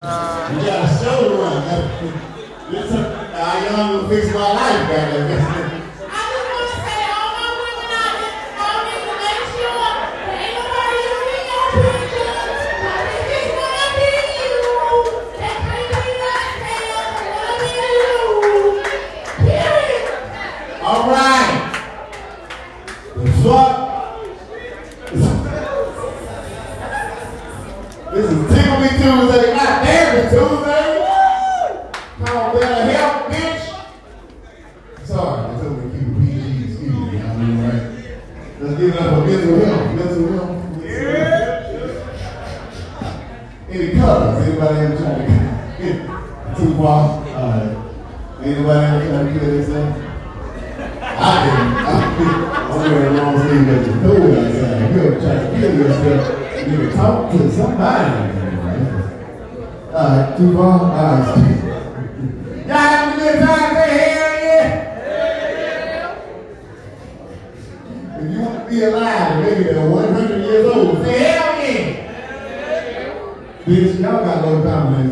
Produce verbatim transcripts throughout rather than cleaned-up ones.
Uh, you got a show to run. I know I'm going to fix my life back there. Women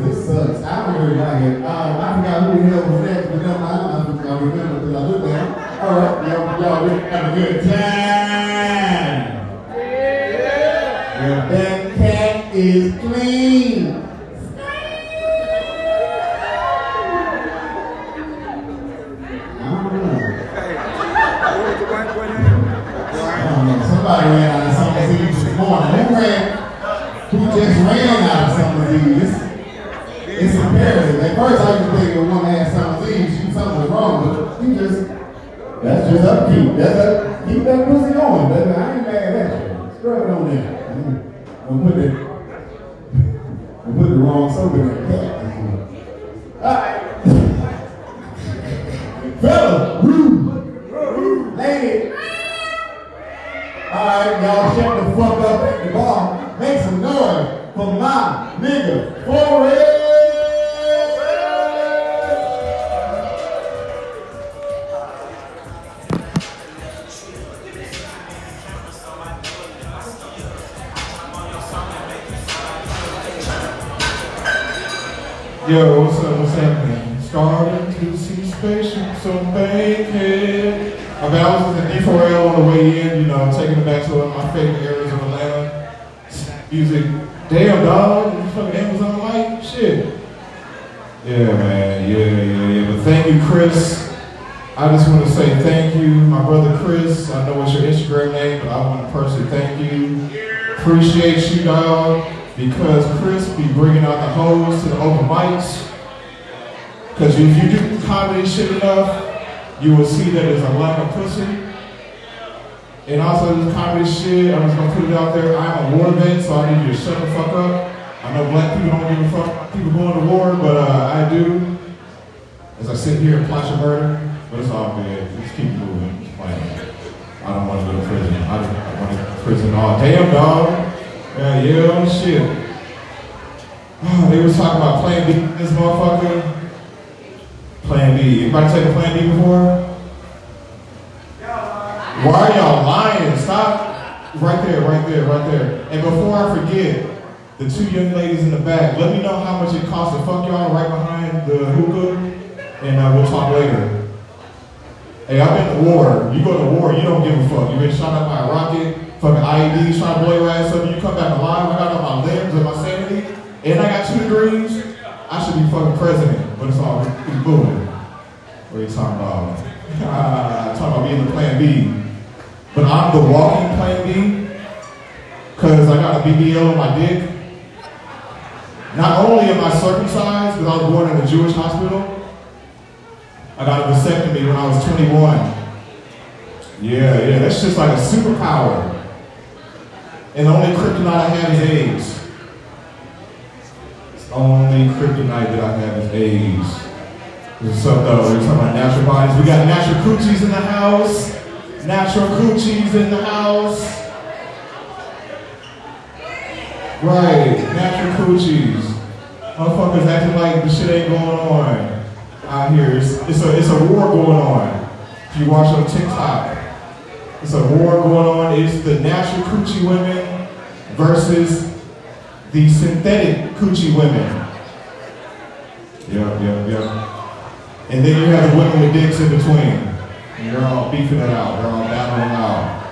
versus the synthetic coochie women. Yeah, yeah, yeah. And then you have the women with dicks in between. And they're all beefing it out. They're all battling it out.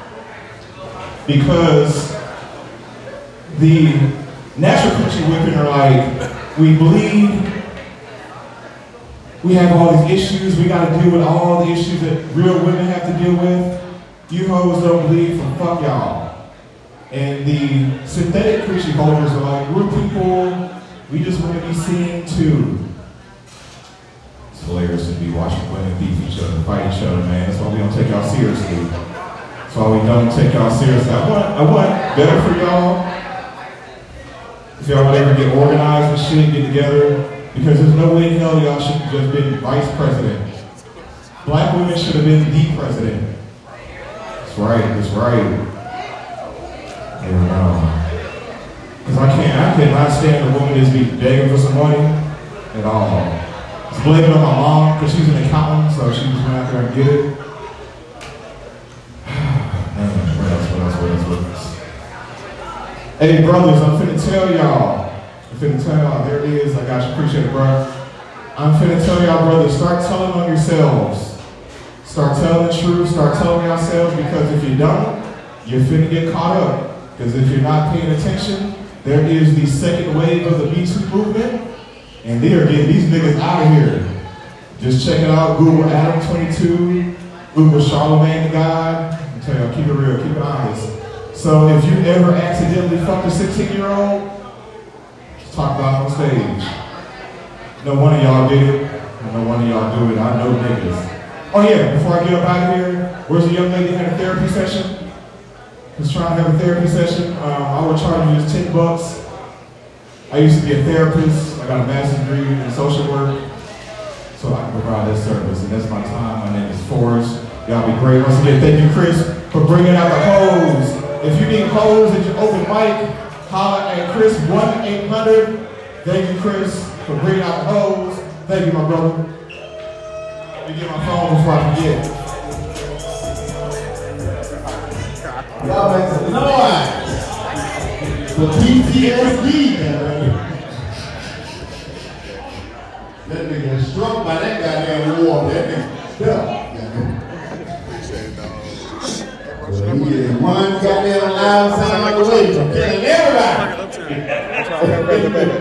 Because the natural coochie women are like, we bleed, we have all these issues, we gotta deal with all the issues that real women have to deal with. You hoes don't bleed from fuck y'all. And the synthetic coochie holders are like, we're people, we just wanna be seen too. It's hilarious to be watching women beat each other, fight each other, man. That's why we don't take y'all seriously. That's why we don't take y'all seriously. I want, I want better for y'all. If y'all would ever get organized and shit, get together, because there's no way in hell y'all should have just been vice president. Black women should have been the president. That's right, that's right. And, um, cause I can't, I cannot stand a woman that's be begging for some money at all. I was blaming on my mom, cause she's an accountant, so she was going out there and get it. Man, what else, what else, what else, what else? Hey brothers, I'm finna tell y'all. I'm finna tell y'all, there it is, I got you, appreciate it, bro. I'm finna tell y'all, brothers, start telling on yourselves. Start telling the truth, start telling yourselves, because if you don't, you're finna get caught up. Because if you're not paying attention, there is the second wave of the Me Too movement, and they are getting these niggas out of here. Just check it out, Google Adam twenty-two, Google Charlemagne the God. I'm telling y'all, keep it real, keep it honest. So if you ever accidentally fucked a sixteen-year-old, just talk about it on stage. No one of y'all did it, and no one of y'all do it. I know niggas. Oh yeah, before I get up out of here, where's the young lady that had a therapy session? Who's trying to have a therapy session? Um, I would charge you just ten bucks. I used to be a therapist. I got a master's degree in social work, so I can provide that service. And that's my time. My name is Forrest. Y'all be great. Once again, thank you, Chris, for bringing out the hoes. If you need clothes at your open mic, holler at Chris, one eight hundred. Thank you, Chris, for bringing out clothes. Thank you, my brother. Let me get my phone before I forget. Y'all make some noise. The P T S D, man. That nigga is struck by that goddamn war. That nigga, yeah. Well, you get one goddamn loud sound like a wave, killing everybody.